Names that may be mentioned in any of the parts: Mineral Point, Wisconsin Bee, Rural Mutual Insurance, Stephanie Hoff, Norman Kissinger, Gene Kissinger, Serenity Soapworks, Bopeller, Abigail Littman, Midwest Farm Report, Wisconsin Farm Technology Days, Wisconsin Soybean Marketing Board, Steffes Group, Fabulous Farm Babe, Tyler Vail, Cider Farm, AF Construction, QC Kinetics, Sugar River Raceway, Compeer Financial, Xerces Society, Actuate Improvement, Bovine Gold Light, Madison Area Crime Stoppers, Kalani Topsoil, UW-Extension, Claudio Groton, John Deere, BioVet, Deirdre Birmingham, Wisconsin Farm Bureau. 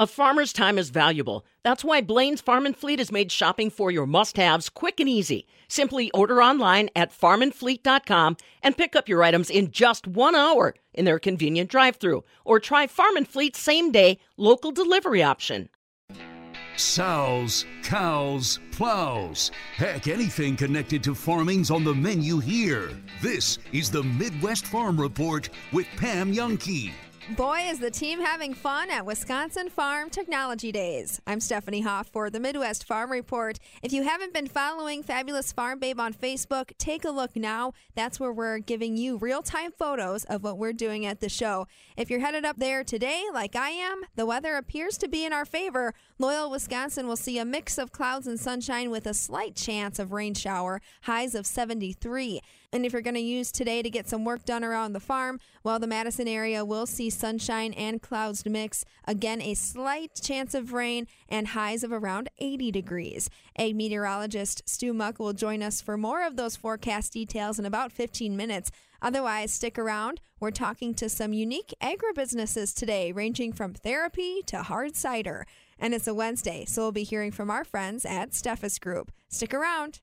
A farmer's time is valuable. That's why Blaine's Farm and Fleet has made shopping for your must-haves quick and easy. Simply order online at farmandfleet.com and pick up your items in just 1 hour in their convenient drive-thru. Or try Farm and Fleet's same-day local delivery option. Sows, cows, plows. Heck, anything connected to farming's on the menu here. This is the Midwest Farm Report with Pam Youngkey. Boy, is the team having fun at Wisconsin Farm Technology Days. I'm Stephanie Hoff for the Midwest Farm Report. If you haven't been following Fabulous Farm Babe on Facebook, take a look now. That's where we're giving you real-time photos of what we're doing at the show. If you're headed up there today, like I am, the weather appears to be in our favor. Loyal, Wisconsin will see a mix of clouds and sunshine with a slight chance of rain shower, highs of 73. And if you're going to use today to get some work done around the farm, well, the Madison area will see sunshine and clouds to mix. Again, a slight chance of rain and highs of around 80 degrees. Ag meteorologist Stu Muck will join us for more of those forecast details in about 15 minutes. Otherwise, stick around. We're talking to some unique agribusinesses today, ranging from therapy to hard cider. And it's a Wednesday, so we'll be hearing from our friends at Steffes Group. Stick around.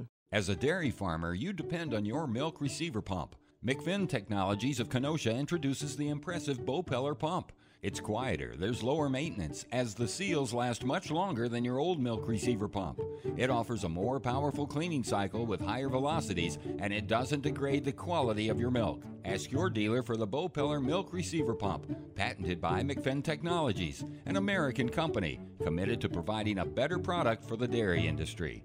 As a dairy farmer, you depend on your milk receiver pump. McFinn Technologies of Kenosha introduces the impressive Bopeller pump. It's quieter, there's lower maintenance, as the seals last much longer than your old milk receiver pump. It offers a more powerful cleaning cycle with higher velocities, and it doesn't degrade the quality of your milk. Ask your dealer for the Bopeller milk receiver pump, patented by McFinn Technologies, an American company committed to providing a better product for the dairy industry.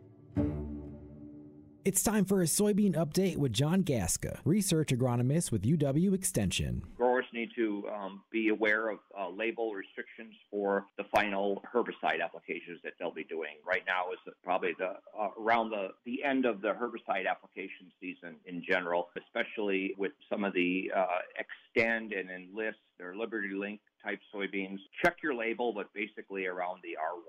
It's time for a soybean update with John Gaska, research agronomist with UW-Extension. Growers need to be aware of label restrictions for the final herbicide applications that they'll be doing. Right now is probably around the end of the herbicide application season in general, especially with some of the Extend and Enlist, their Liberty Link type soybeans. Check your label, but basically around the R1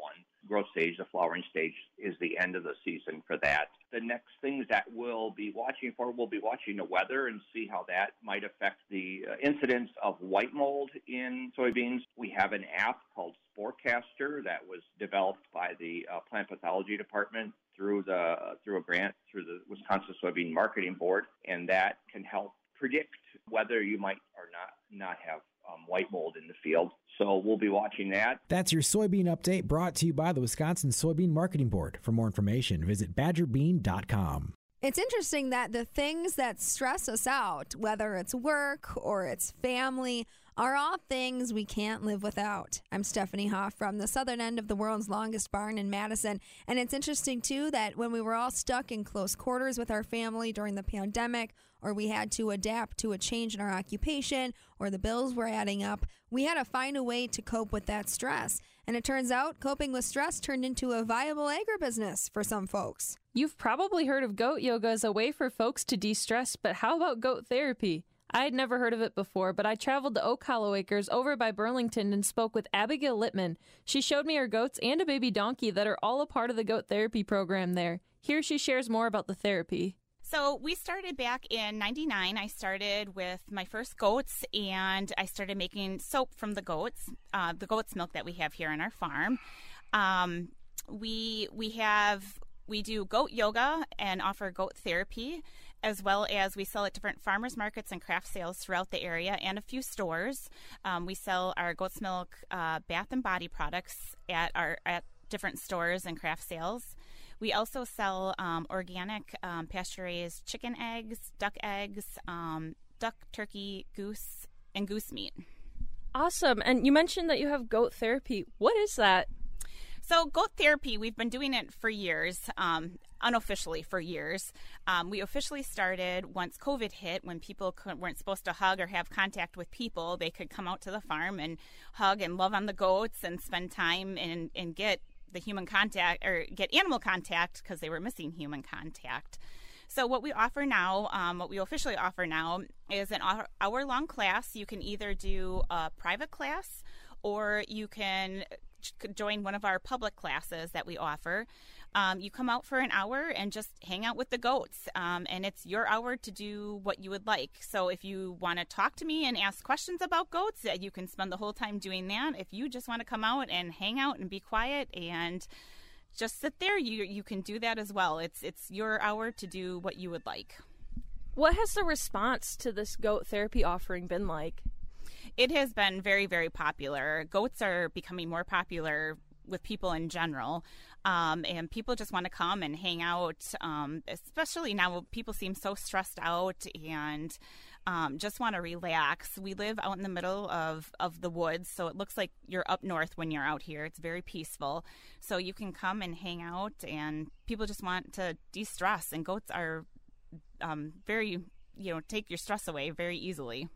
growth stage, the flowering stage, is the end of the season for that. The next things that we'll be watching for, we'll be watching the weather and see how that might affect the incidence of white mold in soybeans. We have an app called Sporecaster that was developed by the plant pathology department through a grant through the Wisconsin Soybean Marketing Board, and that can help predict whether you might or not have white mold in the field. So we'll be watching that. That's your soybean update, brought to you by the Wisconsin Soybean Marketing Board. For more information, visit badgerbean.com. It's interesting that the things that stress us out, whether it's work or it's family, are all things we can't live without. I'm Stephanie Hoff from the southern end of the world's longest barn in Madison. And it's interesting, too, that when we were all stuck in close quarters with our family during the pandemic, or we had to adapt to a change in our occupation, or the bills were adding up, we had to find a way to cope with that stress. And it turns out coping with stress turned into a viable agribusiness for some folks. You've probably heard of goat yoga as a way for folks to de-stress, but how about goat therapy? I had never heard of it before, but I traveled to Oak Hollow Acres over by Burlington and spoke with Abigail Littman. She showed me her goats and a baby donkey that are all a part of the goat therapy program there. Here she shares more about the therapy. So we started back in 99. I started with my first goats, and I started making soap from the goats, the goat's milk that we have here on our farm. We do goat yoga and offer goat therapy, as well as we sell at different farmers markets and craft sales throughout the area and a few stores. We sell our goat's milk bath and body products at different stores and craft sales. We also sell organic pasture-raised chicken eggs, duck, turkey, goose, and goose meat. Awesome. And you mentioned that you have goat therapy. What is that? So goat therapy, we've been doing it for years, unofficially for years. We officially started once COVID hit, when people weren't supposed to hug or have contact with people. They could come out to the farm and hug and love on the goats and spend time and get the human contact, or get animal contact, because they were missing human contact. So what we offer now, what we officially offer now, is an hour-long class. You can either do a private class, or you can join one of our public classes that we offer. You come out for an hour and just hang out with the goats, and it's your hour to do what you would like. So if you want to talk to me and ask questions about goats, you can spend the whole time doing that. If you just want to come out and hang out and be quiet and just sit there, you can do that as well. It's your hour to do what you would like. What has the response to this goat therapy offering been like? It has been very, very popular. Goats are becoming more popular with people in general, and people just want to come and hang out, especially now people seem so stressed out and just want to relax. We live out in the middle of the woods, so it looks like you're up north when you're out here. It's very peaceful. So you can come and hang out, and people just want to de-stress, and goats are very, take your stress away very easily.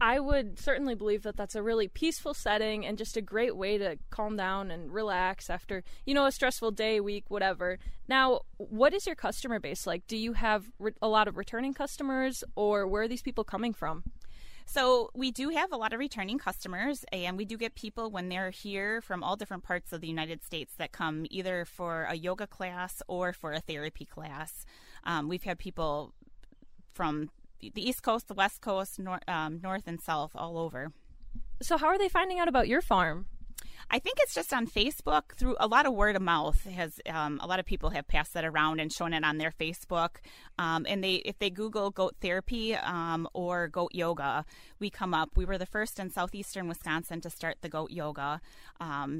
I would certainly believe that that's a really peaceful setting and just a great way to calm down and relax after, a stressful day, week, whatever. Now, what is your customer base like? Do you have a lot of returning customers, or where are these people coming from? So we do have a lot of returning customers, and we do get people when they're here from all different parts of the United States that come either for a yoga class or for a therapy class. We've had people from the East Coast, the West Coast, North and South, all over. So how are they finding out about your farm? I think it's just on Facebook, through a lot of word of mouth. A lot of people have passed that around and shown it on their Facebook. And if they Google goat therapy or goat yoga, we come up. We were the first in southeastern Wisconsin to start the goat yoga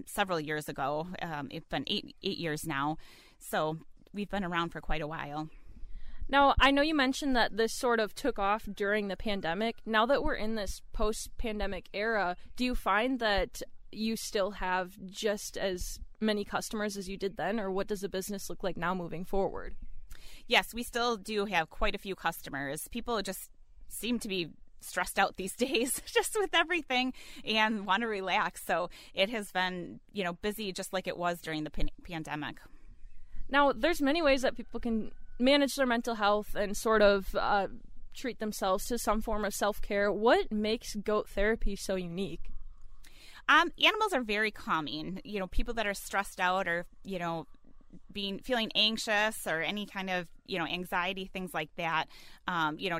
several years ago. It's been eight years now. So we've been around for quite a while. Now, I know you mentioned that this sort of took off during the pandemic. Now that we're in this post-pandemic era, do you find that you still have just as many customers as you did then, or what does the business look like now moving forward? Yes, we still do have quite a few customers. People just seem to be stressed out these days just with everything and want to relax. So it has been, busy just like it was during the pandemic. Now, there's many ways that people can manage their mental health and sort of treat themselves to some form of self-care. What makes goat therapy so unique? Animals are very calming. People that are stressed out or, feeling anxious or any kind of, anxiety, things like that.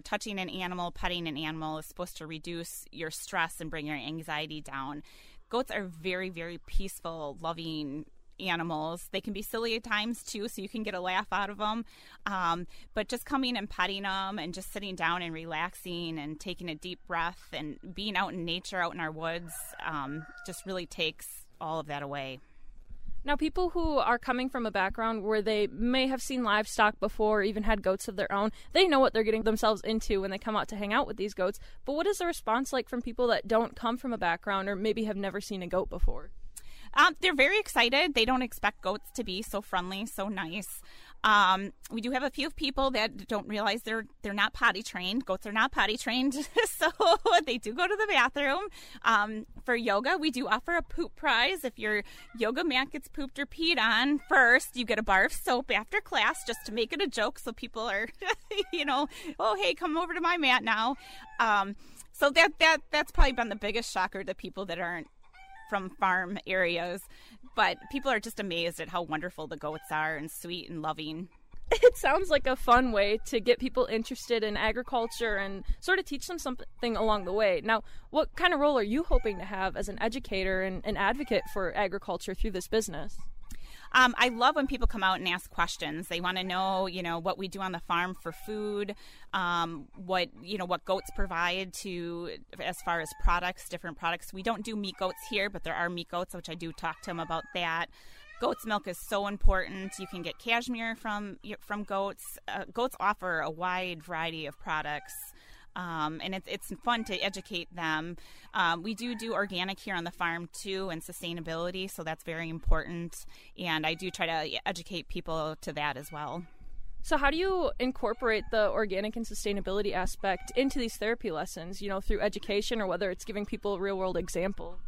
Touching an animal, petting an animal is supposed to reduce your stress and bring your anxiety down. Goats are very, very peaceful, loving animals. They can be silly at times too, so you can get a laugh out of them, but just coming and petting them and just sitting down and relaxing and taking a deep breath and being out in nature, out in our woods, just really takes all of that away. Now, people who are coming from a background where they may have seen livestock before or even had goats of their own, they know what they're getting themselves into when they come out to hang out with these goats. But what is the response like from people that don't come from a background or maybe have never seen a goat before? They're very excited. They don't expect goats to be so friendly, so nice. We do have a few people that don't realize they're not potty trained. Goats are not potty trained, so they do go to the bathroom. For yoga, we do offer a poop prize. If your yoga mat gets pooped or peed on first, you get a bar of soap after class, just to make it a joke, so people are, oh, hey, come over to my mat now. So that's probably been the biggest shocker to people that aren't from farm areas, but people are just amazed at how wonderful the goats are and sweet and loving. It sounds like a fun way to get people interested in agriculture and sort of teach them something along the way. Now, what kind of role are you hoping to have as an educator and an advocate for agriculture through this business? I love when people come out and ask questions. They want to know, what we do on the farm for food, what goats provide as far as products, different products. We don't do meat goats here, but there are meat goats, which I do talk to them about that. Goat's milk is so important. You can get cashmere from goats. Goats offer a wide variety of products. And it's fun to educate them. We do organic here on the farm too, and sustainability, so that's very important. And I do try to educate people to that as well. So how do you incorporate the organic and sustainability aspect into these therapy lessons, you know, through education, or whether it's giving people a real-world example?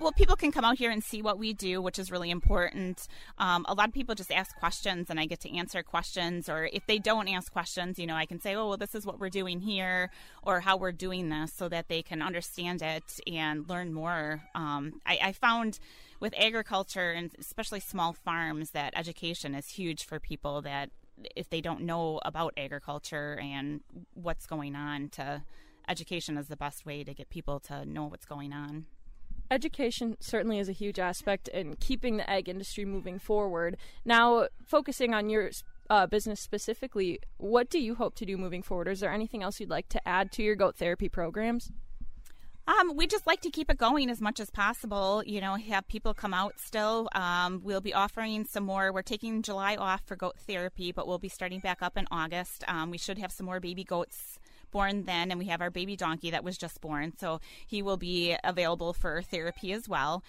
Well, people can come out here and see what we do, which is really important. A lot of people just ask questions, and I get to answer questions. Or if they don't ask questions, you know, I can say, oh, well, this is what we're doing here, or how we're doing this, so that they can understand it and learn more. I found with agriculture, and especially small farms, that education is huge for people, that if they don't know about agriculture and what's going on, to education is the best way to get people to know what's going on. Education certainly is a huge aspect in keeping the egg industry moving forward. Now, focusing on your business specifically, what do you hope to do moving forward? Or is there anything else you'd like to add to your goat therapy programs? We just like to keep it going as much as possible, you know, have people come out still. We'll be offering some more. We're taking July off for goat therapy, but we'll be starting back up in August. We should have some more baby goats born then, and we have our baby donkey that was just born, so he will be available for therapy as well.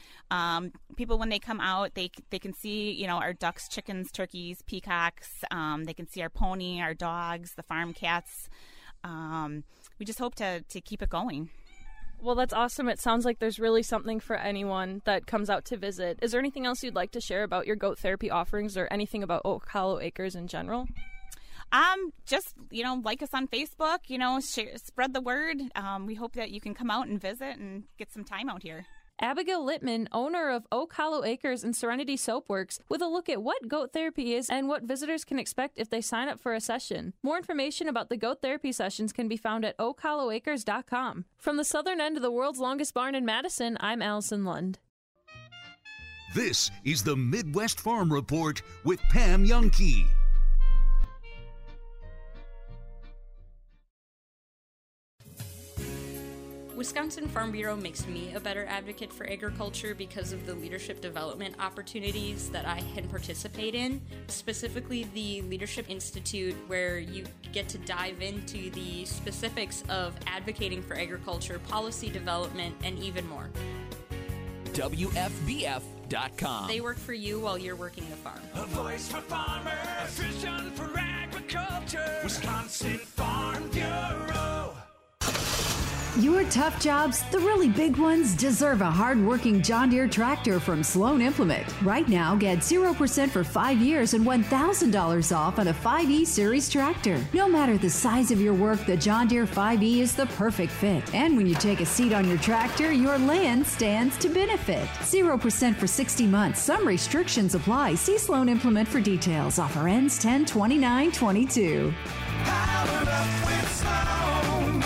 People, when they come out, they can see, you know, our ducks, chickens, turkeys, peacocks. They can see our pony, our dogs, the farm cats. We just hope to keep it going. Well, that's awesome. It sounds like there's really something for anyone that comes out to visit. Is there anything else you'd like to share about your goat therapy offerings, or anything about Oak Hollow Acres in general? Just, you know, like us on Facebook, you know, share, spread the word. We hope that you can come out and visit and get some time out here. Abigail Littman, owner of Oak Hollow Acres and Serenity Soapworks, with a look at what goat therapy is and what visitors can expect if they sign up for a session. More information about the goat therapy sessions can be found at oakhollowacres.com. From the southern end of the world's longest barn in Madison, I'm Allison Lund. This is the Midwest Farm Report with Pam Youngkey. Wisconsin Farm Bureau makes me a better advocate for agriculture because of the leadership development opportunities that I can participate in, specifically the Leadership Institute, where you get to dive into the specifics of advocating for agriculture, policy development, and even more. WFBF.com. They work for you while you're working the farm. A voice for farmers, a vision for agriculture, Wisconsin Farm Bureau. Your tough jobs, the really big ones, deserve a hard-working John Deere tractor from Sloan Implement. Right now, get 0% for 5 years and $1,000 off on a 5E Series tractor. No matter the size of your work, the John Deere 5E is the perfect fit. And when you take a seat on your tractor, your land stands to benefit. 0% for 60 months. Some restrictions apply. See Sloan Implement for details. Offer ends 10/29/22. Power up with Sloan.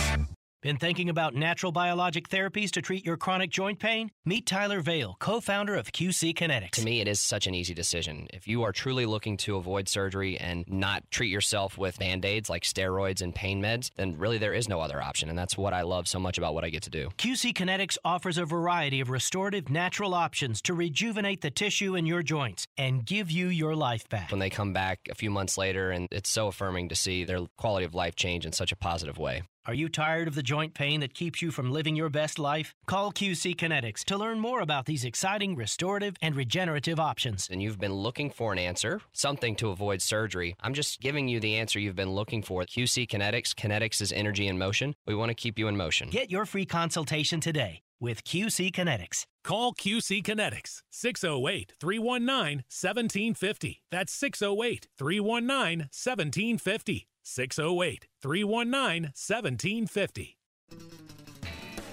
Been thinking about natural biologic therapies to treat your chronic joint pain? Meet Tyler Vail, co-founder of QC Kinetics. To me, it is such an easy decision. If you are truly looking to avoid surgery and not treat yourself with Band-Aids like steroids and pain meds, then really there is no other option, and that's what I love so much about what I get to do. QC Kinetics offers a variety of restorative natural options to rejuvenate the tissue in your joints and give you your life back. When they come back a few months later, and it's so affirming to see their quality of life change in such a positive way. Are you tired of the joint pain that keeps you from living your best life? Call QC Kinetics to learn more about these exciting restorative and regenerative options. And you've been looking for an answer, something to avoid surgery. I'm just giving you the answer you've been looking for. QC Kinetics. Kinetics is energy in motion. We want to keep you in motion. Get your free consultation today with QC Kinetics. Call QC Kinetics, 608-319-1750. That's 608-319-1750. 608-319-1750.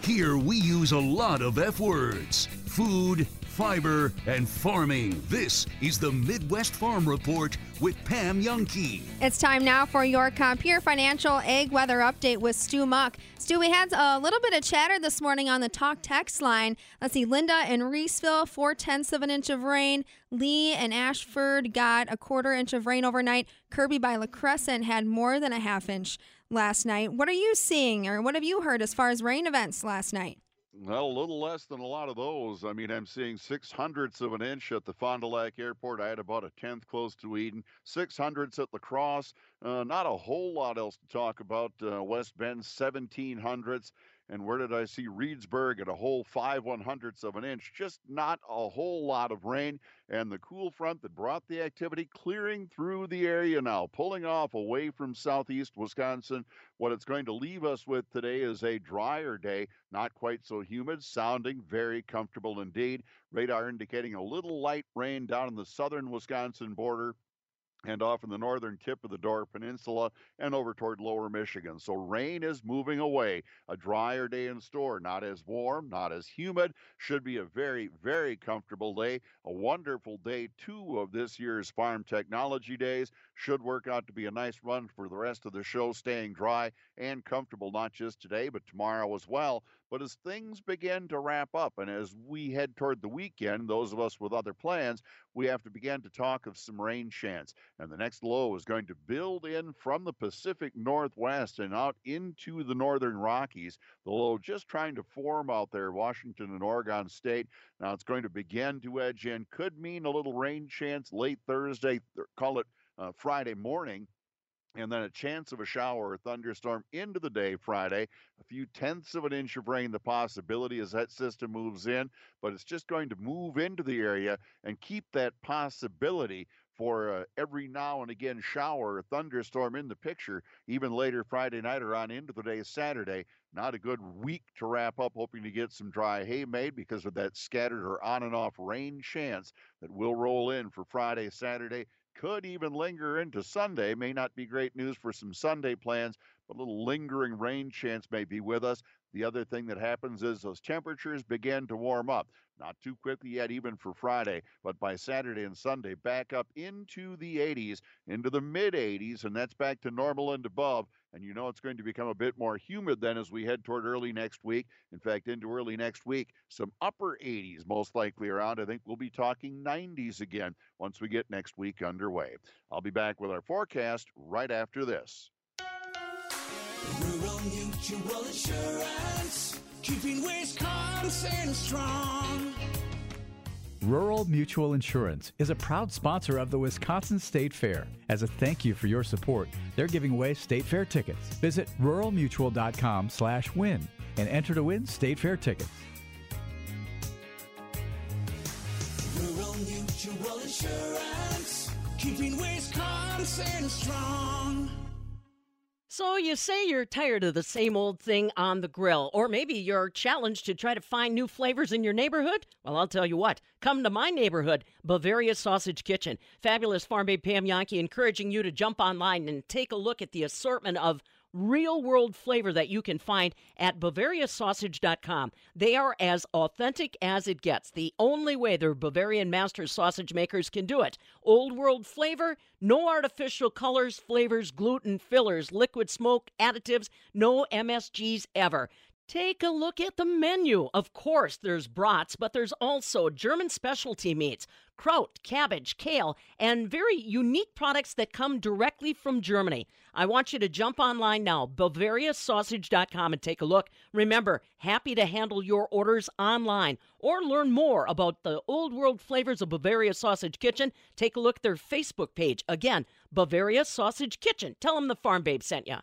Here we use a lot of F words: food, fiber, and farming. This is the Midwest Farm Report with Pam Youngkey. It's time now for your Compeer Financial Egg Weather Update with Stu Muck. Stu, we had a little bit of chatter this morning on the talk text line. Let's see, Linda in Reeseville, 4/10 of an inch of rain. Lee and Ashford got a 1/4 inch of rain overnight. Kirby by La Crescent had more than a 1/2 inch last night. What are you seeing, or what have you heard as far as rain events last night? Well, a little less than a lot of those. I mean, I'm seeing 0.6 of an inch at the Fond du Lac Airport. I had about 1/10 close to Eden. 0.6 at La Crosse. Not a whole lot else to talk about. West Bend, 0.17. And where did I see Reedsburg at a whole 0.5 of an inch? Just not a whole lot of rain. And the cool front that brought the activity clearing through the area now, pulling off away from southeast Wisconsin. What it's going to leave us with today is a drier day, not quite so humid, sounding very comfortable indeed. Radar indicating a little light rain down in the southern Wisconsin border and off in the northern tip of the Door Peninsula and over toward lower Michigan. So rain is moving away. A drier day in store, not as warm, not as humid. Should be a very, very comfortable day. A wonderful day 2 of this year's Farm Technology Days. Should work out to be a nice run for the rest of the show, staying dry and comfortable, not just today, but tomorrow as well. But as things begin to wrap up and as we head toward the weekend, those of us with other plans, we have to begin to talk of some rain chance. And the next low is going to build in from the Pacific Northwest and out into the northern Rockies. The low just trying to form out there, Washington and Oregon State. Now it's going to begin to edge in. Could mean a little rain chance late Thursday, call it Friday morning. And then a chance of a shower or thunderstorm into the day Friday. A few 0.1 of an inch of rain, the possibility as that system moves in. But it's just going to move into the area and keep that possibility for every now and again shower or thunderstorm in the picture, even later Friday night or on into the day Saturday. Not a good week to wrap up, hoping to get some dry hay made because of that scattered or on and off rain chance that will roll in for Friday, Saturday. Could even linger into Sunday. May not be great news for some Sunday plans, but a little lingering rain chance may be with us. The other thing that happens is those temperatures begin to warm up. Not too quickly yet, even for Friday, but by Saturday and Sunday, back up into the 80s, into the mid-80s, and that's back to normal and above. And you know it's going to become a bit more humid then as we head toward early next week. In fact, into early next week, some upper 80s most likely around. I think we'll be talking 90s again once we get next week underway. I'll be back with our forecast right after this. Rural Mutual Insurance, keeping Wisconsin strong. Rural Mutual Insurance is a proud sponsor of the Wisconsin State Fair. As a thank you for your support, they're giving away State Fair tickets. Visit ruralmutual.com/win and enter to win State Fair tickets. Rural Mutual Insurance, keeping Wisconsin strong. So you say you're tired of the same old thing on the grill, or maybe you're challenged to try to find new flavors in your neighborhood? Well, I'll tell you what. Come to my neighborhood, Bavaria Sausage Kitchen. Fabulous Farm Babe Pam Youngkey encouraging you to jump online and take a look at the assortment of real-world flavor that you can find at BavariaSausage.com. They are as authentic as it gets. The only way their Bavarian master sausage makers can do it. Old-world flavor, no artificial colors, flavors, gluten, fillers, liquid smoke, additives, no MSGs ever. Take a look at the menu. Of course, there's brats, but there's also German specialty meats, kraut, cabbage, kale, and very unique products that come directly from Germany. I want you to jump online now, BavariaSausage.com, and take a look. Remember, happy to handle your orders online or learn more about the old-world flavors of Bavaria Sausage Kitchen. Take a look at their Facebook page. Again, Bavaria Sausage Kitchen. Tell them the Farm Babe sent you.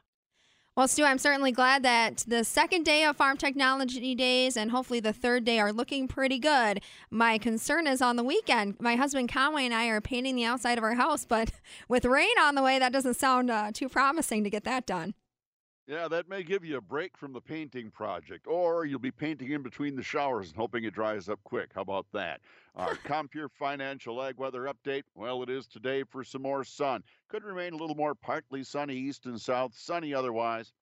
Well, Stu, I'm certainly glad that the second day of Farm Technology Days and hopefully the third day are looking pretty good. My concern is on the weekend. My husband Conway and I are painting the outside of our house, but with rain on the way, that doesn't sound too promising to get that done. Yeah, that may give you a break from the painting project, or you'll be painting in between the showers and hoping it dries up quick. How about that? Our Compeer Financial Ag Weather Update, well, it is today for some more sun. Could remain a little more partly sunny east and south, sunny otherwise.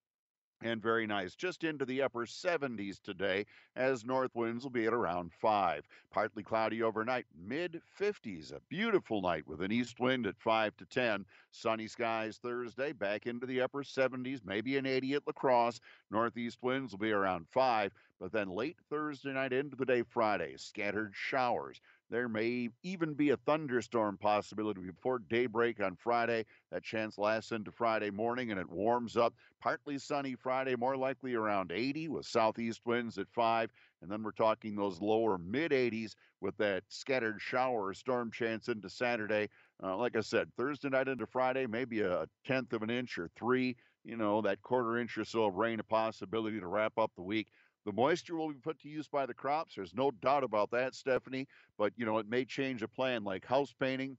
And very nice. Just into the upper 70s today as north winds will be at around 5. Partly cloudy overnight, mid-50s. A beautiful night with an east wind at 5 to 10. Sunny skies Thursday, back into the upper 70s, maybe an 80 at La Crosse. Northeast winds will be around 5. But then late Thursday night into the day Friday, scattered showers. There may even be a thunderstorm possibility before daybreak on Friday. That chance lasts into Friday morning, and it warms up. Partly sunny Friday, more likely around 80 with southeast winds at 5. And then we're talking those lower mid-80s with that scattered shower or storm chance into Saturday. Like I said, Thursday night into Friday, maybe a tenth of an inch or 3. You know, that quarter inch or so of rain, a possibility to wrap up the week. The moisture will be put to use by the crops. There's no doubt about that, Stephanie. But, you know, it may change a plan like house painting.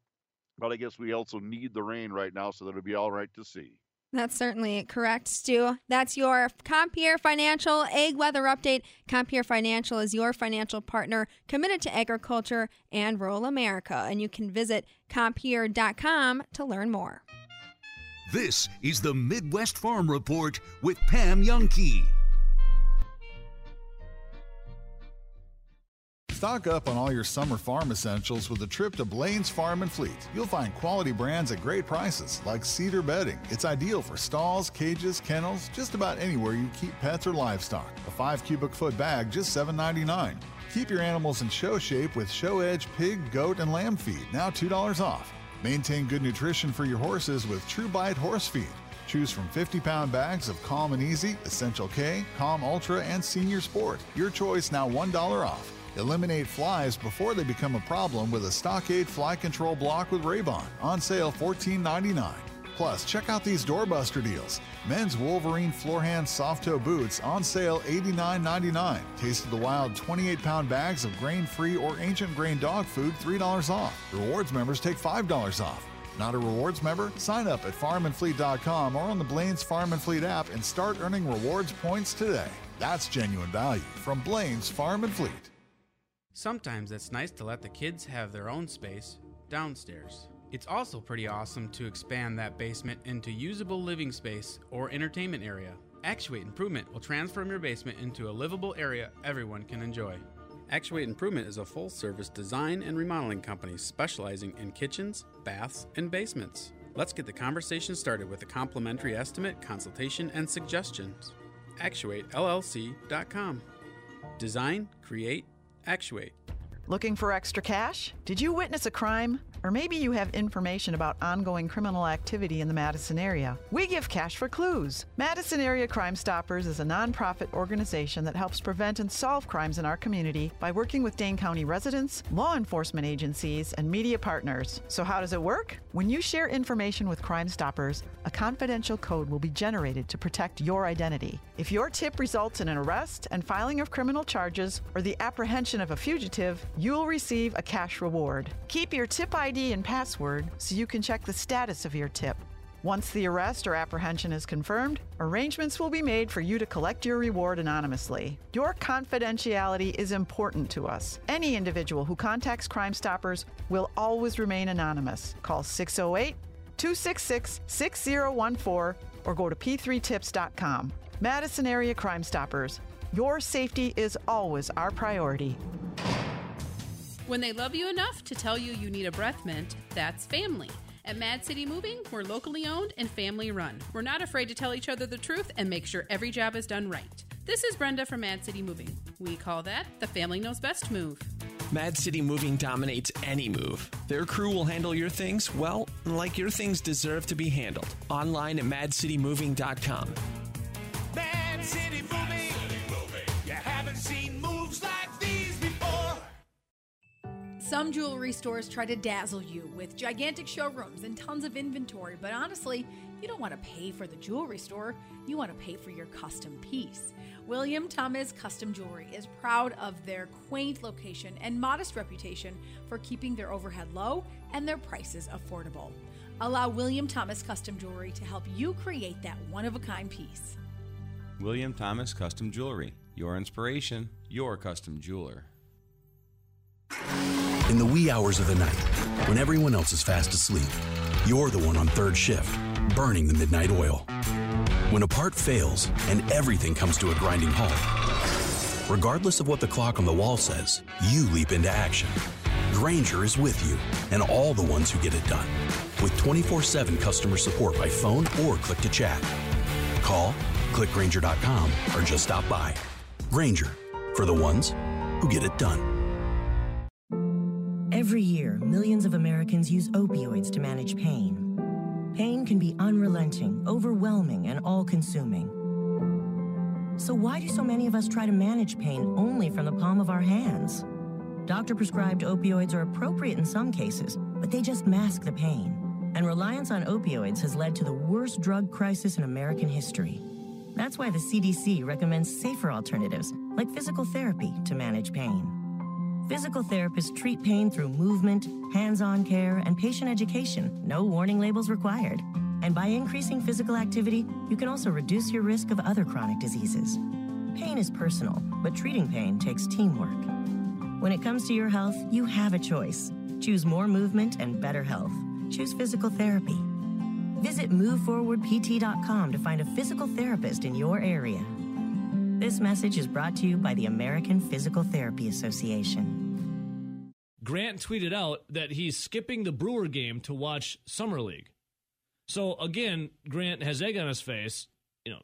But I guess we also need the rain right now, so that it'll be all right to see. That's certainly correct, Stu. That's your Compeer Financial Ag Weather Update. Compeer Financial is your financial partner committed to agriculture and rural America. And you can visit Compeer.com to learn more. This is the Midwest Farm Report with Pam Youngkey. Stock up on all your summer farm essentials with a trip to Blaine's Farm and Fleet. You'll find quality brands at great prices, like cedar bedding. It's ideal for stalls, cages, kennels, just about anywhere you keep pets or livestock. A 5 cubic foot bag, just $7.99. Keep your animals in show shape with Show Edge pig, goat, and lamb feed, now $2 off. Maintain good nutrition for your horses with True Bite horse feed. Choose from 50-pound bags of Calm and Easy, Essential K, Calm Ultra, and Senior Sport. Your choice, now $1 off. Eliminate flies before they become a problem with a Stockade fly control block with Raybon, on sale $14.99. Plus, check out these doorbuster deals. Men's Wolverine Floorhand soft toe boots, on sale $89.99. Taste of the Wild 28-pound bags of grain-free or ancient grain dog food, $3 off. Rewards members take $5 off. Not a rewards member? Sign up at farmandfleet.com or on the Blaine's Farm and Fleet app and start earning rewards points today. That's genuine value from Blaine's Farm and Fleet. Sometimes it's nice to let the kids have their own space downstairs. It's also pretty awesome to expand that basement into usable living space or entertainment area. Actuate Improvement will transform your basement into a livable area everyone can enjoy. Actuate Improvement is a full-service design and remodeling company specializing in kitchens, baths, and basements. Let's get the conversation started with a complimentary estimate, consultation, and suggestions. ActuateLLC.com. Design, create, actuate. Looking for extra cash? Did you witness a crime? Or maybe you have information about ongoing criminal activity in the Madison area. We give cash for clues. Madison Area Crime Stoppers is a nonprofit organization that helps prevent and solve crimes in our community by working with Dane County residents, law enforcement agencies, and media partners. So how does it work? When you share information with Crime Stoppers, a confidential code will be generated to protect your identity. If your tip results in an arrest and filing of criminal charges or the apprehension of a fugitive, you'll receive a cash reward. Keep your tip ID and password so you can check the status of your tip. Once the arrest or apprehension is confirmed, arrangements will be made for you to collect your reward anonymously. Your confidentiality is important to us. Any individual who contacts Crime Stoppers will always remain anonymous. Call 608-266-6014 or go to p3tips.com. Madison Area Crime Stoppers. Your safety is always our priority. When they love you enough to tell you you need a breath mint, that's family. At Mad City Moving, we're locally owned and family run. We're not afraid to tell each other the truth and make sure every job is done right. This is Brenda from Mad City Moving. We call that the family knows best move. Mad City Moving dominates any move. Their crew will handle your things, well, like your things deserve to be handled. Online at madcitymoving.com. Mad City Moving. You haven't seen moves like these before. Some jewelry stores try to dazzle you with gigantic showrooms and tons of inventory, but honestly, you don't want to pay for the jewelry store. You want to pay for your custom piece. William Thomas Custom Jewelry is proud of their quaint location and modest reputation for keeping their overhead low and their prices affordable. Allow William Thomas Custom Jewelry to help you create that one-of-a-kind piece. William Thomas Custom Jewelry, your inspiration, your custom jeweler. In the wee hours of the night, when everyone else is fast asleep, you're the one on third shift, burning the midnight oil. When a part fails and everything comes to a grinding halt, regardless of what the clock on the wall says, you leap into action. Granger is with you and all the ones who get it done. With 24/7 customer support by phone or click to chat. Call, click Granger.com, or just stop by. Granger, for the ones who get it done. Every year, millions of Americans use opioids to manage pain. Pain can be unrelenting, overwhelming, and all-consuming. So why do so many of us try to manage pain only from the palm of our hands? Doctor-prescribed opioids are appropriate in some cases, but they just mask the pain. And reliance on opioids has led to the worst drug crisis in American history. That's why the CDC recommends safer alternatives, like physical therapy, to manage pain. Physical therapists treat pain through movement, hands-on care, and patient education, no warning labels required. And by increasing physical activity, you can also reduce your risk of other chronic diseases. Pain is personal, but treating pain takes teamwork. When it comes to your health, you have a choice. Choose more movement and better health. Choose physical therapy. Visit moveforwardpt.com to find a physical therapist in your area. This message is brought to you by the American Physical Therapy Association. Grant tweeted out that he's skipping the Brewer game to watch Summer League. So again, Grant has egg on his face, you know,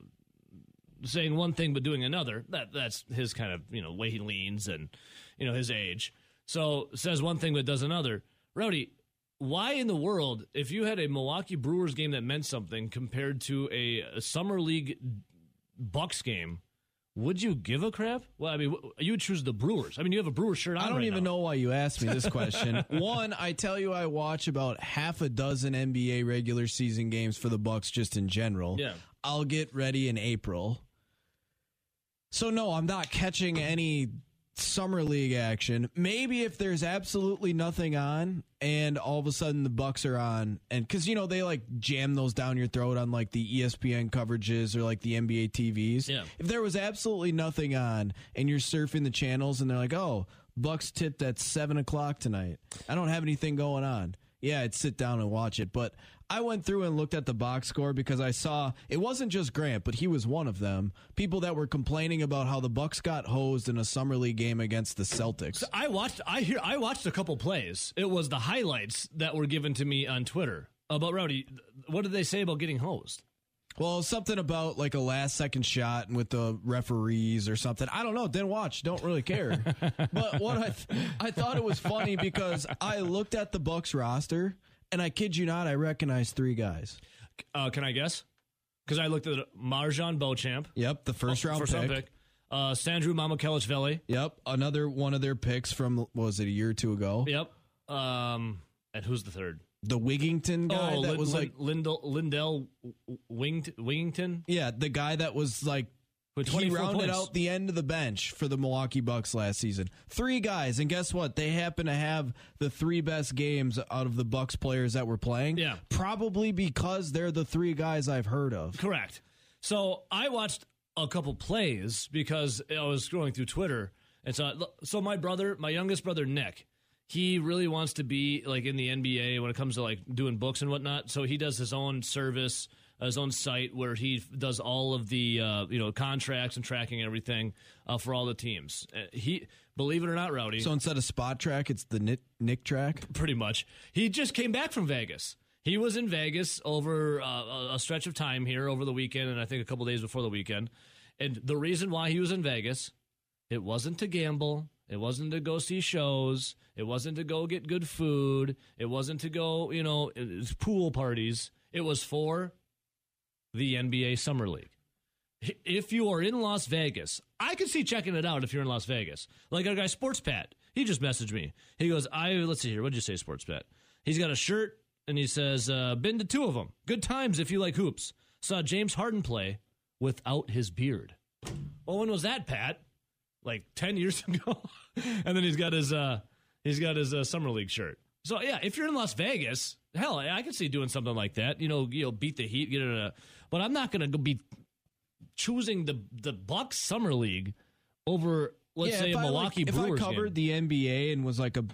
saying one thing but doing another. That's his kind of, you know, way he leans and, you know, his age. So says one thing but does another. Rowdy, why in the world, if you had a Milwaukee Brewers game that meant something compared to a Summer League Bucks game, would you give a crap? Well, I mean, you choose the Brewers. I mean, you have a Brewers shirt on. I don't know why you asked me this question. One, I tell you I watch about half a dozen NBA regular season games for the Bucks just in general. Yeah. I'll get ready in April. So, no, I'm not catching any Summer League action. Maybe if there's absolutely nothing on and all of a sudden the Bucks are on, and because, you know, they like jam those down your throat on like the ESPN coverages or like the NBA TVs. Yeah. If there was absolutely nothing on and you're surfing the channels and they're like, oh, Bucks tipped at 7:00 tonight, I don't have anything going on, yeah, I'd sit down and watch it. But I went through and looked at the box score because I saw it wasn't just Grant, but he was one of them. People that were complaining about how the Bucks got hosed in a Summer League game against the Celtics. So I watched a couple plays. It was the highlights that were given to me on Twitter about, Rowdy, what did they say about getting hosed? Well, something about like a last second shot and with the referees or something. I don't know. Didn't watch. Don't really care. But what I thought it was funny because I looked at the Bucks roster and I kid you not, I recognized three guys. Can I guess? Because I looked at Marjon Beauchamp. Yep. The first round pick. Sandro Mamukelashvili. Yep. Another one of their picks from, what was it, a year or two ago? Yep. And who's the third? The Wigington guy Wigington? Yeah, the guy that was like, he rounded out the end of the bench for the Milwaukee Bucks last season. Three guys, and guess what? They happen to have the three best games out of the Bucks players that were playing. Yeah. Probably because they're the three guys I've heard of. Correct. So I watched a couple plays because I was scrolling through Twitter. And so my youngest brother, Nick, he really wants to be like in the NBA when it comes to like doing books and whatnot. So he does his own service, his own site where he does all of the contracts and tracking and everything for all the teams. He, believe it or not, Rowdy. So instead of Spot Track, it's the Nick Track. Pretty much. He just came back from Vegas. He was in Vegas over a stretch of time here over the weekend, and I think a couple days before the weekend. And the reason why he was in Vegas, it wasn't to gamble. It wasn't to go see shows. It wasn't to go get good food. It wasn't to go, you know, pool parties. It was for the NBA Summer League. If you are in Las Vegas, I could see checking it out if you're in Las Vegas. Like our guy Sports Pat, he just messaged me. He goes, let's see here. What did you say, Sports Pat? He's got a shirt, and he says, been to two of them. Good times if you like hoops. Saw James Harden play without his beard. Well, when was that, Pat? Like 10 years ago. And then he's got his Summer League shirt. So yeah, if you're in Las Vegas, hell, I could see doing something like that. You know, beat the heat, get it. But I'm not gonna be choosing the Bucks Summer League over let's say a Milwaukee Brewers. If I covered the NBA and was like a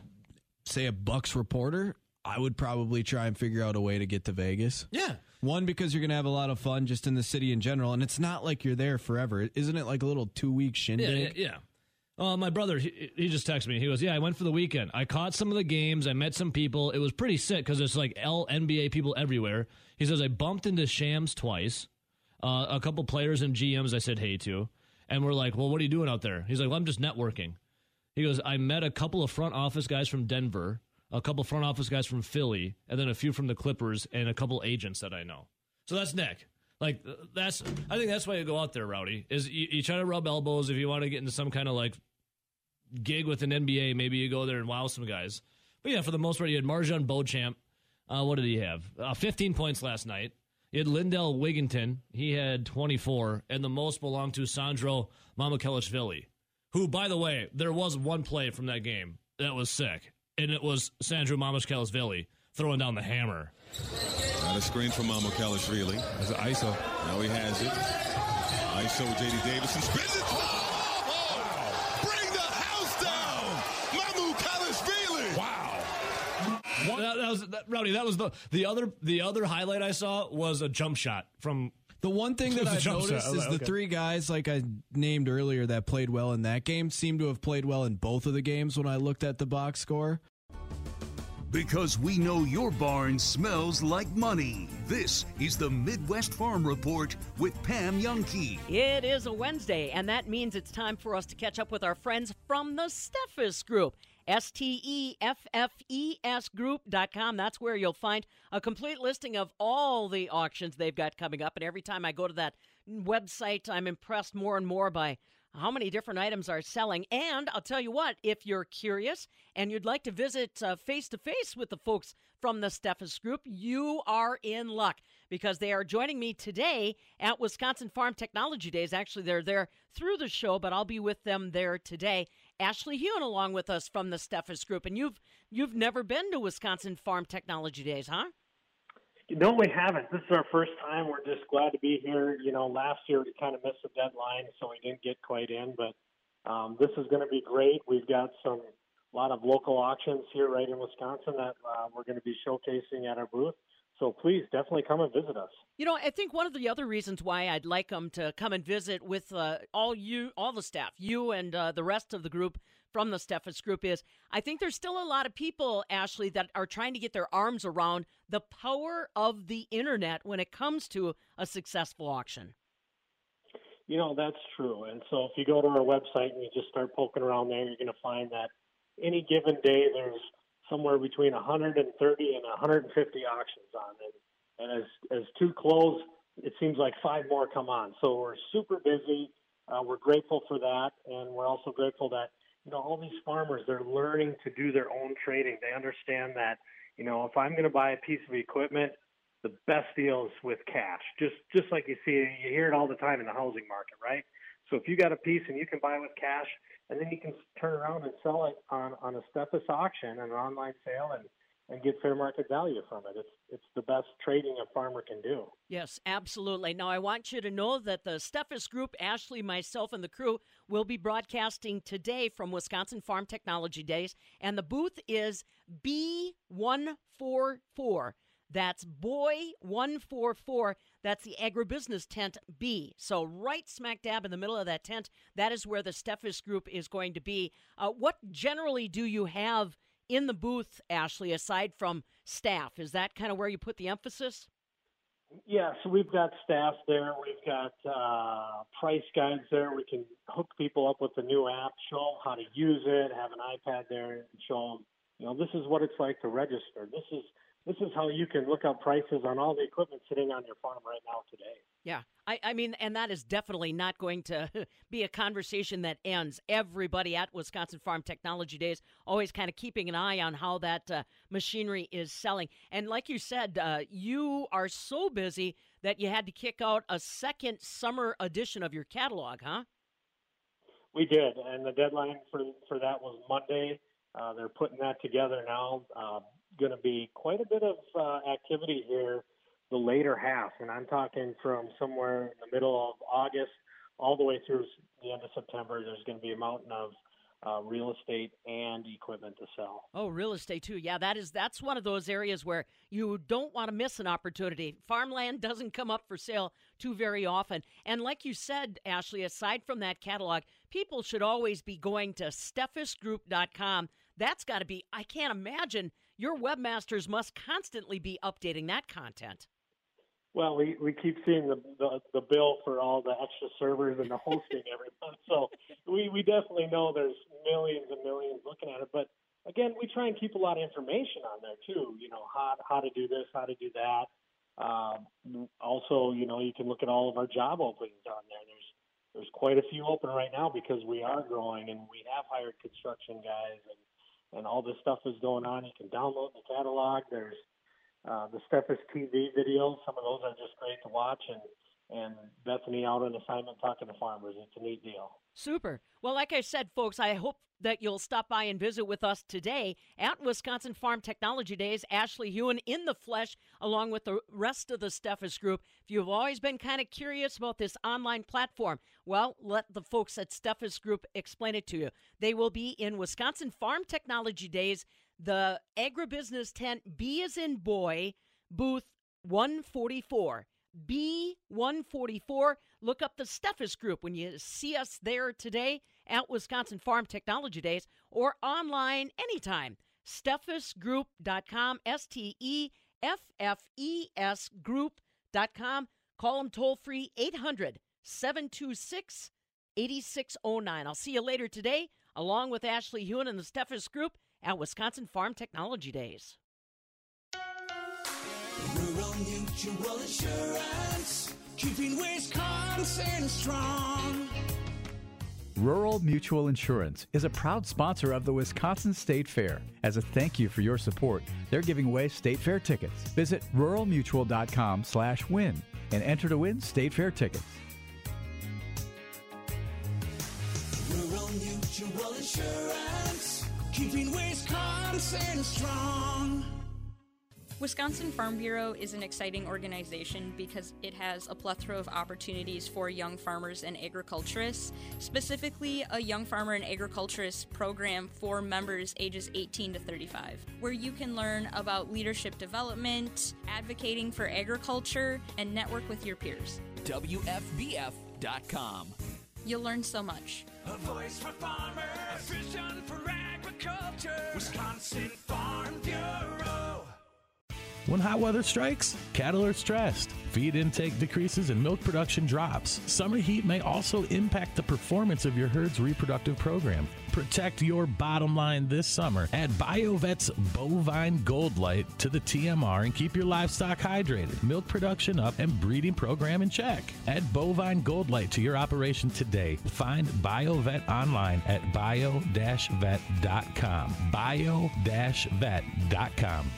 Bucks reporter, I would probably try and figure out a way to get to Vegas. Yeah. One, because you're going to have a lot of fun just in the city in general, and it's not like you're there forever. Isn't it like a little 2-week shindig? Yeah. My brother, he just texted me. He goes, yeah, I went for the weekend. I caught some of the games. I met some people. It was pretty sick because it's like NBA people everywhere. He says, I bumped into Shams twice, a couple players and GMs I said hey to, and we're like, well, what are you doing out there? He's like, well, I'm just networking. He goes, I met a couple of front office guys from Denver. a couple front office guys from Philly, and then a few from the Clippers, and a couple agents that I know. So that's Nick. Like, that's, I think that's why you go out there, Rowdy, is you try to rub elbows. If you want to get into some kind of like gig with an NBA, maybe you go there and wow some guys. But yeah, for the most part, you had Marjon Beauchamp. What did he have? 15 points last night. You had Lindell Wigginton. He had 24, and the most belonged to Sandro Mamukelishvili, who, by the way, there was one play from that game that was sick, and it was Sandro Mamukelishvili throwing down the hammer. Got a screen from Mamukelishvili. That's an ISO. Now he has it. ISO with J.D. Davidson. Spins it. Oh, bring the house down. Mamukelishvili. Wow. Rowdy, that was the other highlight I saw was a jump shot from... The one thing that I've noticed is the three guys, like I named earlier, that played well in that game seem to have played well in both of the games when I looked at the box score. Because we know your barn smells like money. This is the Midwest Farm Report with Pam Youngkey. It is a Wednesday, and that means it's time for us to catch up with our friends from the Steffes Group. STEFFESgroup.com. That's where you'll find a complete listing of all the auctions they've got coming up. And every time I go to that website, I'm impressed more and more by how many different items are selling. And I'll tell you what, if you're curious and you'd like to visit face-to-face with the folks from the Steffes Group, you are in luck, because they are joining me today at Wisconsin Farm Technology Days. Actually, they're there through the show, but I'll be with them there today. Ashley Hewen along with us from the Steffes Group. And you've never been to Wisconsin Farm Technology Days, huh? No, we haven't. This is our first time. We're just glad to be here. You know, last year we kind of missed the deadline, so we didn't get quite in. But this is going to be great. We've got a lot of local auctions here right in Wisconsin that we're going to be showcasing at our booth. So please definitely come and visit us. You know, I think one of the other reasons why I'd like them to come and visit with all the staff, you and the rest of the group from the Steffes Group, is I think there's still a lot of people, Ashley, that are trying to get their arms around the power of the internet when it comes to a successful auction. You know, that's true. And so if you go to our website and you just start poking around there, you're going to find that any given day there's somewhere between 130 and 150 auctions on. And as two close, it seems like five more come on. So we're super busy. We're grateful for that. And we're also grateful that, you know, all these farmers, they're learning to do their own trading. They understand that, you know, if I'm going to buy a piece of equipment, the best deal is with cash. Just like you hear it all the time in the housing market, right? So if you got a piece and you can buy with cash, and then you can turn around and sell it on a Steffes auction and an online sale and get fair market value from it. It's the best trading a farmer can do. Yes, absolutely. Now, I want you to know that the Steffes Group, Ashley, myself, and the crew will be broadcasting today from Wisconsin Farm Technology Days, and the booth is B144. That's Boy 144. That's the agribusiness tent B. So right smack dab in the middle of that tent, that is where the Steffes Group is going to be. What generally do you have in the booth, Ashley, aside from staff? Is that kind of where you put the emphasis? Yeah, so we've got staff there. We've got price guides there. We can hook people up with the new app, show them how to use it, have an iPad there, and show them, you know, this is what it's like to register. This is how you can look up prices on all the equipment sitting on your farm right now today. Yeah, I mean, and that is definitely not going to be a conversation that ends. Everybody at Wisconsin Farm Technology Days always kind of keeping an eye on how that machinery is selling. And like you said, you are so busy that you had to kick out a second summer edition of your catalog, huh? We did, and the deadline for that was Monday. They're putting that together now. Going to be quite a bit of activity here the later half, and I'm talking from somewhere in the middle of August all the way through the end of September. There's going to be a mountain of real estate and equipment to sell. Oh, real estate too. Yeah, that's one of those areas where you don't want to miss an opportunity. Farmland doesn't come up for sale too very often. And like you said, Ashley, aside from that catalog, people should always be going to steffesgroup.com. That's got to be, I can't imagine, your webmasters must constantly be updating that content. Well, we keep seeing the bill for all the extra servers and the hosting every month. So we definitely know there's millions and millions looking at it. But again, we try and keep a lot of information on there too, you know, how to do this, how to do that. Also, you know, you can look at all of our job openings on there. There's quite a few open right now because we are growing and we have hired construction guys and all this stuff is going on. You can download the catalog. There's the Steffes TV videos. Some of those are just great to watch, and Bethany out on assignment talking to farmers. It's a neat deal. Super. Well, like I said, folks, I hope that you'll stop by and visit with us today at Wisconsin Farm Technology Days. Ashley Hewen in the flesh, along with the rest of the Steffes Group. If you've always been kind of curious about this online platform, well, let the folks at Steffes Group explain it to you. They will be in Wisconsin Farm Technology Days, the Agribusiness Tent, B as in boy, booth 144. B144. Look up the Steffes Group when you see us there today at Wisconsin Farm Technology Days or online anytime. Steffesgroup.com, S-T-E-F-F-E-S group.com. Call them toll free 800-726-8609. I'll see you later today along with Ashley Hewen and the Steffes Group at Wisconsin Farm Technology Days. Rural Mutual Insurance, keeping Wisconsin strong. Rural Mutual Insurance is a proud sponsor of the Wisconsin State Fair. As a thank you for your support, they're giving away State Fair tickets. Visit ruralmutual.com/win and enter to win State Fair tickets. Rural Mutual Insurance, keeping Wisconsin strong. Wisconsin Farm Bureau is an exciting organization because it has a plethora of opportunities for young farmers and agriculturists, specifically a Young Farmer and Agriculturist program for members ages 18 to 35, where you can learn about leadership development, advocating for agriculture, and network with your peers. WFBF.com. You'll learn so much. A voice for farmers, a vision for agriculture, Wisconsin Farm Bureau. When hot weather strikes, cattle are stressed, feed intake decreases, and milk production drops. Summer heat may also impact the performance of your herd's reproductive program. Protect your bottom line this summer. Add BioVet's Bovine Gold Light to the TMR and keep your livestock hydrated, milk production up, and breeding program in check. Add Bovine Gold Light to your operation today. Find BioVet online at bio-vet.com. bio-vet.com.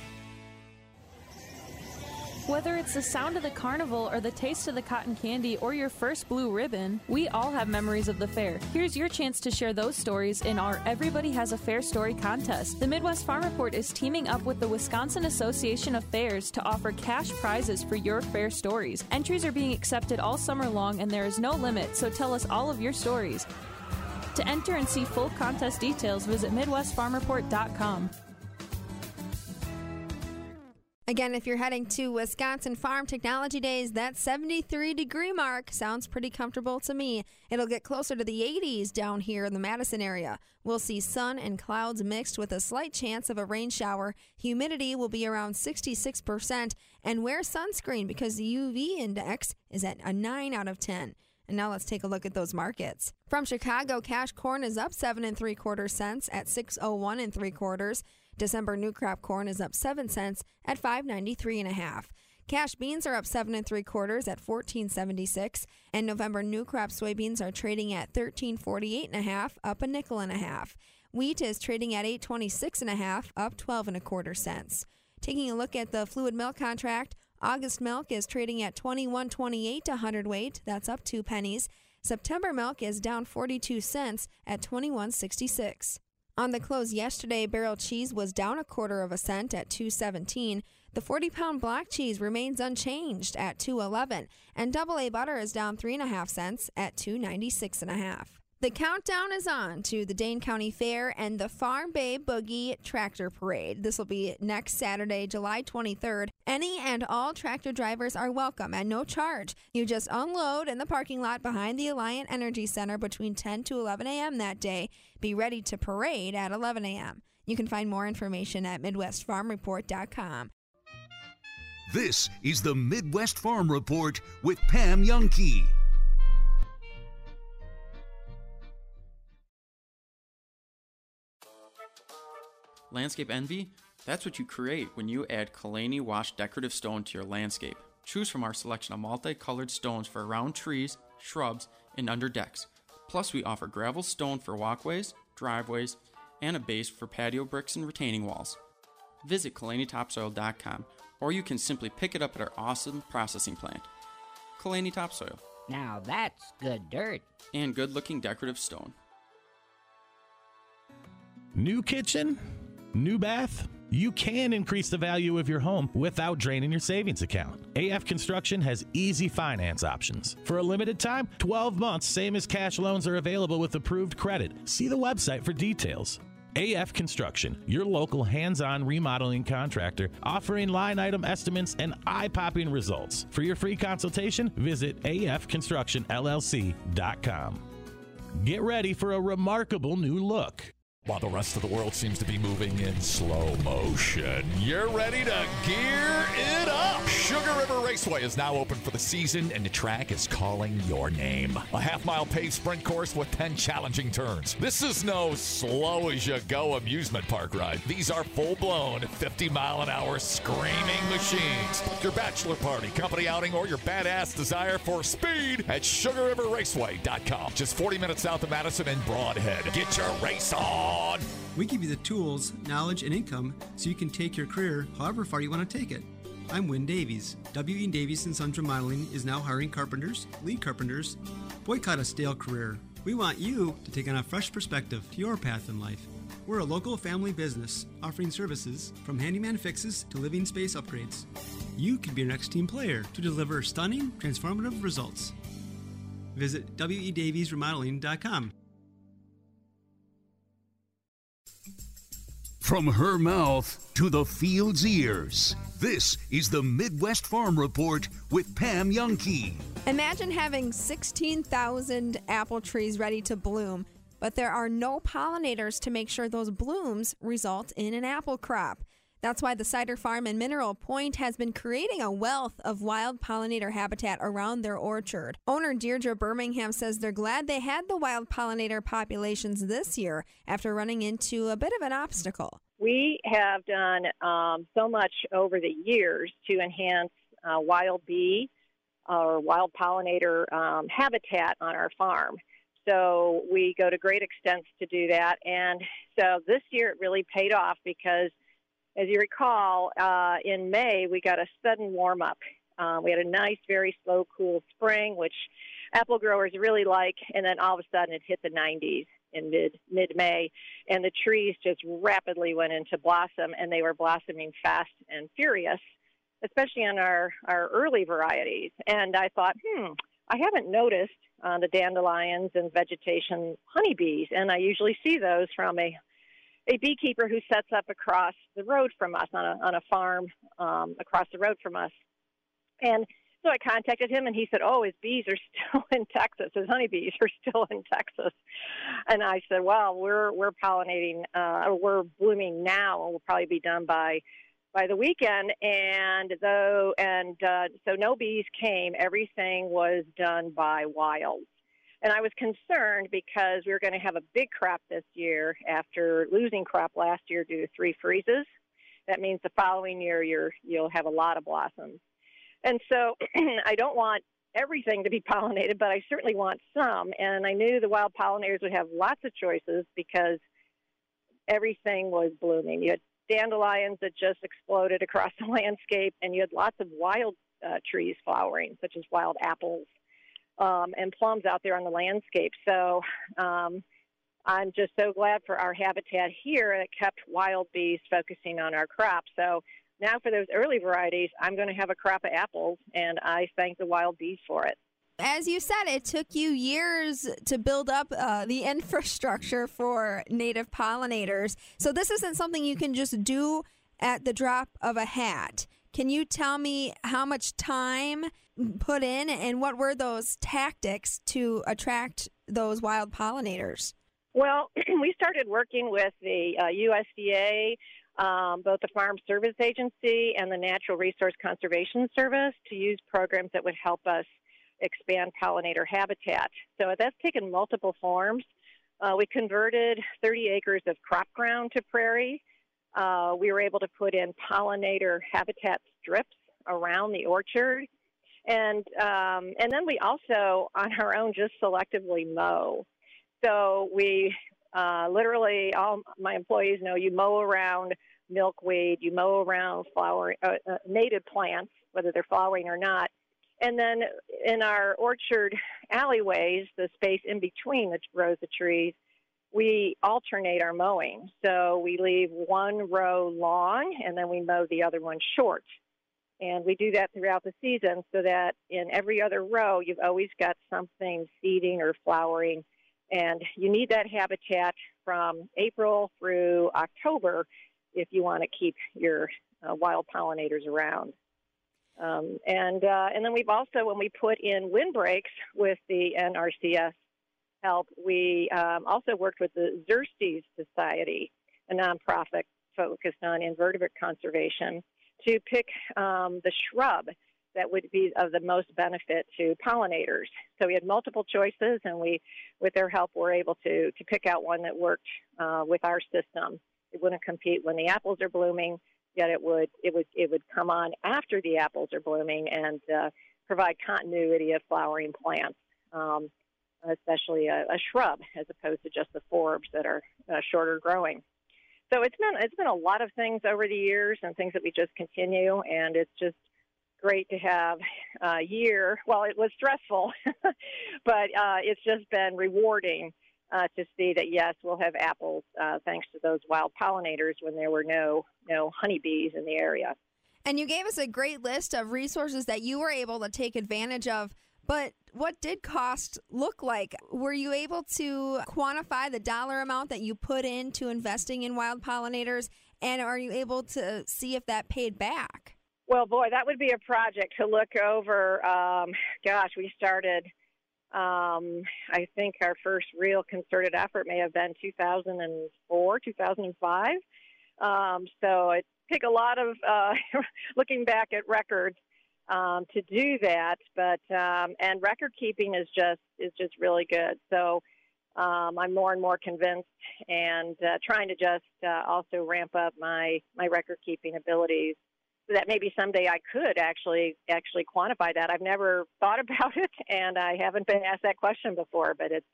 Whether it's the sound of the carnival or the taste of the cotton candy or your first blue ribbon, we all have memories of the fair. Here's your chance to share those stories in our Everybody Has a Fair Story contest. The Midwest Farm Report is teaming up with the Wisconsin Association of Fairs to offer cash prizes for your fair stories. Entries are being accepted all summer long and there is no limit, so tell us all of your stories. To enter and see full contest details, visit MidwestFarmReport.com. Again, if you're heading to Wisconsin Farm Technology Days, that 73-degree mark sounds pretty comfortable to me. It'll get closer to the 80s down here in the Madison area. We'll see sun and clouds mixed with a slight chance of a rain shower. Humidity will be around 66%. And wear sunscreen because the UV index is at a 9 out of 10. And now let's take a look at those markets. From Chicago, cash corn is up 7 3/4 cents at 6.01 3/4. December new crop corn is up 7 cents at 5.93 1/2. Cash beans are up 7 3/4 at 14.76, and November new crop soybeans are trading at 13.48 1/2, up 1.5 nickels. Wheat is trading at 8.26 1/2, up 12 1/4 cents. Taking a look at the fluid milk contract, August milk is trading at $21.28 a hundredweight. That's up 2 pennies. September milk is down 42 cents at $21.66. On the close yesterday, barrel cheese was down 1/4 cents at $2.17. The 40-pound block cheese remains unchanged at $2.11, and AA butter is down 3.5 cents at $2.96 1/2. The countdown is on to the Dane County Fair and the Farm Babe Boogie Tractor Parade. This will be next Saturday, July 23rd. Any and all tractor drivers are welcome at no charge. You just unload in the parking lot behind the Alliant Energy Center between 10 to 11 a.m. that day. Be ready to parade at 11 a.m. You can find more information at MidwestFarmReport.com. This is the Midwest Farm Report with Pam Youngkey. Landscape envy? That's what you create when you add Kalani washed decorative stone to your landscape. Choose from our selection of multicolored stones for around trees, shrubs, and under decks. Plus, we offer gravel stone for walkways, driveways, and a base for patio bricks and retaining walls. Visit KalaniTopsoil.com, or you can simply pick it up at our awesome processing plant. Kalani Topsoil. Now that's good dirt. And good-looking decorative stone. New kitchen? New bath? You can increase the value of your home without draining your savings account. AF Construction has easy finance options. For a limited time, 12 months, same as cash loans, are available with approved credit. See the website for details. AF Construction, your local hands-on remodeling contractor, offering line item estimates and eye-popping results. For your free consultation, visit afconstructionllc.com. Get ready for a remarkable new look. While the rest of the world seems to be moving in slow motion, you're ready to gear it up. Sugar River Raceway is now open for the season, and the track is calling your name. A half-mile paved sprint course with 10 challenging turns. This is no slow-as-you-go amusement park ride. These are full-blown 50-mile-an-hour screaming machines. Book your bachelor party, company outing, or your badass desire for speed at sugarriverraceway.com. Just 40 minutes south of Madison and Broadhead. Get your race on. We give you the tools, knowledge, and income so you can take your career however far you want to take it. I'm Wynn Davies. W.E. Davies & Sons Remodeling is now hiring carpenters, lead carpenters. Boycott a stale career. We want you to take on a fresh perspective to your path in life. We're a local family business offering services from handyman fixes to living space upgrades. You could be our next team player to deliver stunning, transformative results. Visit wedaviesremodeling.com. From her mouth to the field's ears, this is the Midwest Farm Report with Pam Youngkey. Imagine having 16,000 apple trees ready to bloom, but there are no pollinators to make sure those blooms result in an apple crop. That's why the Cider Farm in Mineral Point has been creating a wealth of wild pollinator habitat around their orchard. Owner Deirdre Birmingham says they're glad they had the wild pollinator populations this year after running into a bit of an obstacle. We have done so much over the years to enhance wild bee or wild pollinator habitat on our farm. So we go to great extents to do that. And so this year it really paid off because, as you recall, in May, we got a sudden warm-up. We had a nice, very slow, cool spring, which apple growers really like, and then all of a sudden it hit the 90s in mid-May, and the trees just rapidly went into blossom, and they were blossoming fast and furious, especially on our early varieties. And I thought, I haven't noticed the dandelions and vegetation honeybees, and I usually see those from a beekeeper who sets up across the road from us on a farm across the road from us. And so I contacted him, and he said, his bees are still in Texas. His honeybees are still in Texas. And I said, well, we're pollinating, we're blooming now, and we'll probably be done by the weekend. So no bees came. Everything was done by wild. And I was concerned because we were going to have a big crop this year after losing crop last year due to 3 freezes. That means the following year you'll have a lot of blossoms. And so I don't want everything to be pollinated, but I certainly want some. And I knew the wild pollinators would have lots of choices because everything was blooming. You had dandelions that just exploded across the landscape, and you had lots of wild trees flowering, such as wild apples. And plums out there on the landscape. So I'm just so glad for our habitat here that kept wild bees focusing on our crop. So now for those early varieties, I'm going to have a crop of apples, and I thank the wild bees for it. As you said, it took you years to build up the infrastructure for native pollinators. So this isn't something you can just do at the drop of a hat. Can you tell me how much time put in and what were those tactics to attract those wild pollinators? Well, we started working with the USDA, both the Farm Service Agency and the Natural Resource Conservation Service, to use programs that would help us expand pollinator habitat. So that's taken multiple forms. We converted 30 acres of crop ground to prairie. We were able to put in pollinator habitat strips around the orchard. And then we also, on our own, just selectively mow. So we literally, all my employees know, you mow around milkweed, you mow around flower, native plants, whether they're flowering or not. And then in our orchard alleyways, the space in between the rows of trees, we alternate our mowing. So we leave one row long, and then we mow the other one short. And we do that throughout the season so that in every other row, you've always got something seeding or flowering. And you need that habitat from April through October if you want to keep your wild pollinators around. And then we've also, when we put in windbreaks with the NRCS help, we also worked with the Xerces Society, a nonprofit focused on invertebrate conservation, to pick the shrub that would be of the most benefit to pollinators. So we had multiple choices, and we, with their help, were able to pick out one that worked with our system. It wouldn't compete when the apples are blooming, yet it would come on after the apples are blooming and provide continuity of flowering plants, especially a shrub, as opposed to just the forbs that are shorter growing. So it's been a lot of things over the years and things that we just continue, and it's just great to have a year. Well, it was stressful, but it's just been rewarding to see that, yes, we'll have apples thanks to those wild pollinators when there were no honeybees in the area. And you gave us a great list of resources that you were able to take advantage of, but what did cost look like? Were you able to quantify the dollar amount that you put into investing in wild pollinators, and are you able to see if that paid back? Well, boy, that would be a project to look over. We started, I think our first real concerted effort may have been 2004, 2005. So it took a lot of looking back at records to do that, but and record keeping is just really good. So I'm more and more convinced, and trying to just also ramp up my record keeping abilities so that maybe someday I could actually quantify that. I've never thought about it, and I haven't been asked that question before, but it's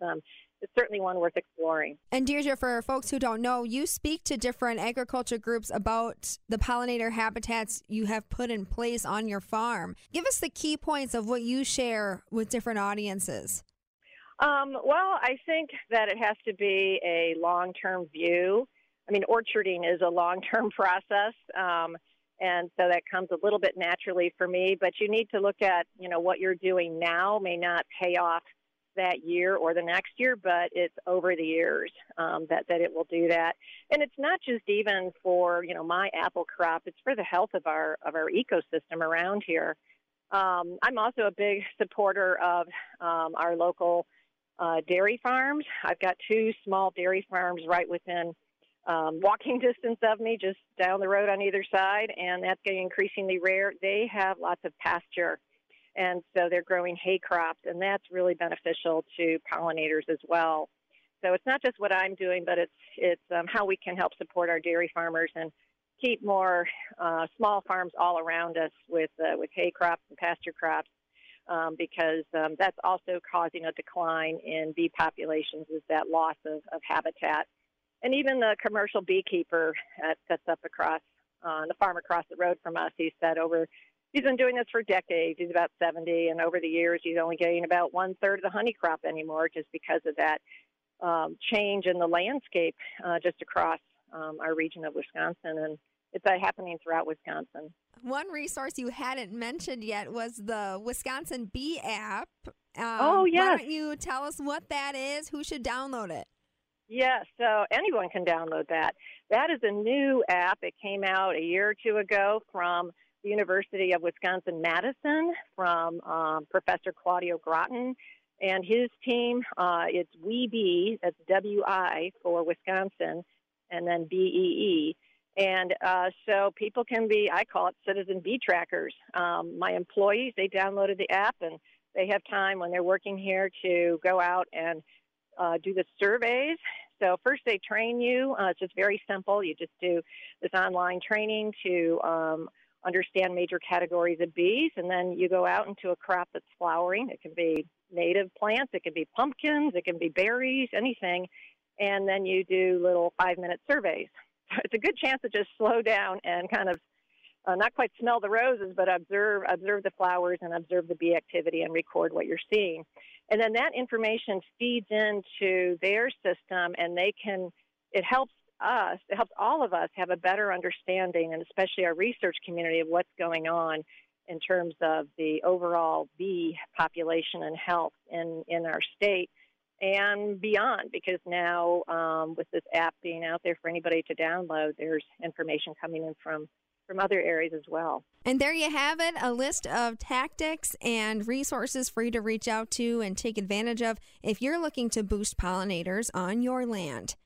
certainly one worth exploring. And Deirdre, for folks who don't know, you speak to different agriculture groups about the pollinator habitats you have put in place on your farm. Give us the key points of what you share with different audiences. Well, I think that it has to be a long-term view. I mean, orcharding is a long-term process, and so that comes a little bit naturally for me. But you need to look at, what you're doing now may not pay off that year or the next year, but it's over the years that it will do that. And it's not just even for, my apple crop, it's for the health of our ecosystem around here. I'm also a big supporter of our local dairy farms. I've got two small dairy farms right within walking distance of me, just down the road on either side, and that's getting increasingly rare. They have lots of pasture, and so they're growing hay crops, and that's really beneficial to pollinators as well. So it's not just what I'm doing, but it's how we can help support our dairy farmers and keep more small farms all around us with hay crops and pasture crops, because that's also causing a decline in bee populations, is that loss of habitat. And even the commercial beekeeper that's up across the farm across the road from us, he said he's been doing this for decades. He's about 70, and over the years, he's only getting about one-third of the honey crop anymore just because of that change in the landscape just across our region of Wisconsin, and it's happening throughout Wisconsin. One resource you hadn't mentioned yet was the Wisconsin Bee app. Oh, yes. Why don't you tell us what that is, who should download it? Yes, so anyone can download that. That is a new app. It came out a year or two ago from University of Wisconsin-Madison, from Professor Claudio Groton and his team. It's WIBE, that's W-I for Wisconsin, and then B-E-E. And so people can be, I call it citizen bee trackers. My employees, they downloaded the app, and they have time when they're working here to go out and do the surveys. So first they train you. It's just very simple. You just do this online training to understand major categories of bees, and then you go out into a crop that's flowering. It can be native plants. It can be pumpkins. It can be berries, anything. And then you do little 5-minute surveys. So it's a good chance to just slow down and kind of not quite smell the roses, but observe the flowers and observe the bee activity and record what you're seeing. And then that information feeds into their system, and they can, it helps all of us have a better understanding, and especially our research community, of what's going on in terms of the overall bee population and health in our state and beyond, because now with this app being out there for anybody to download, there's information coming in from other areas as well. And there you have it, a list of tactics and resources for you to reach out to and take advantage of if you're looking to boost pollinators on your land.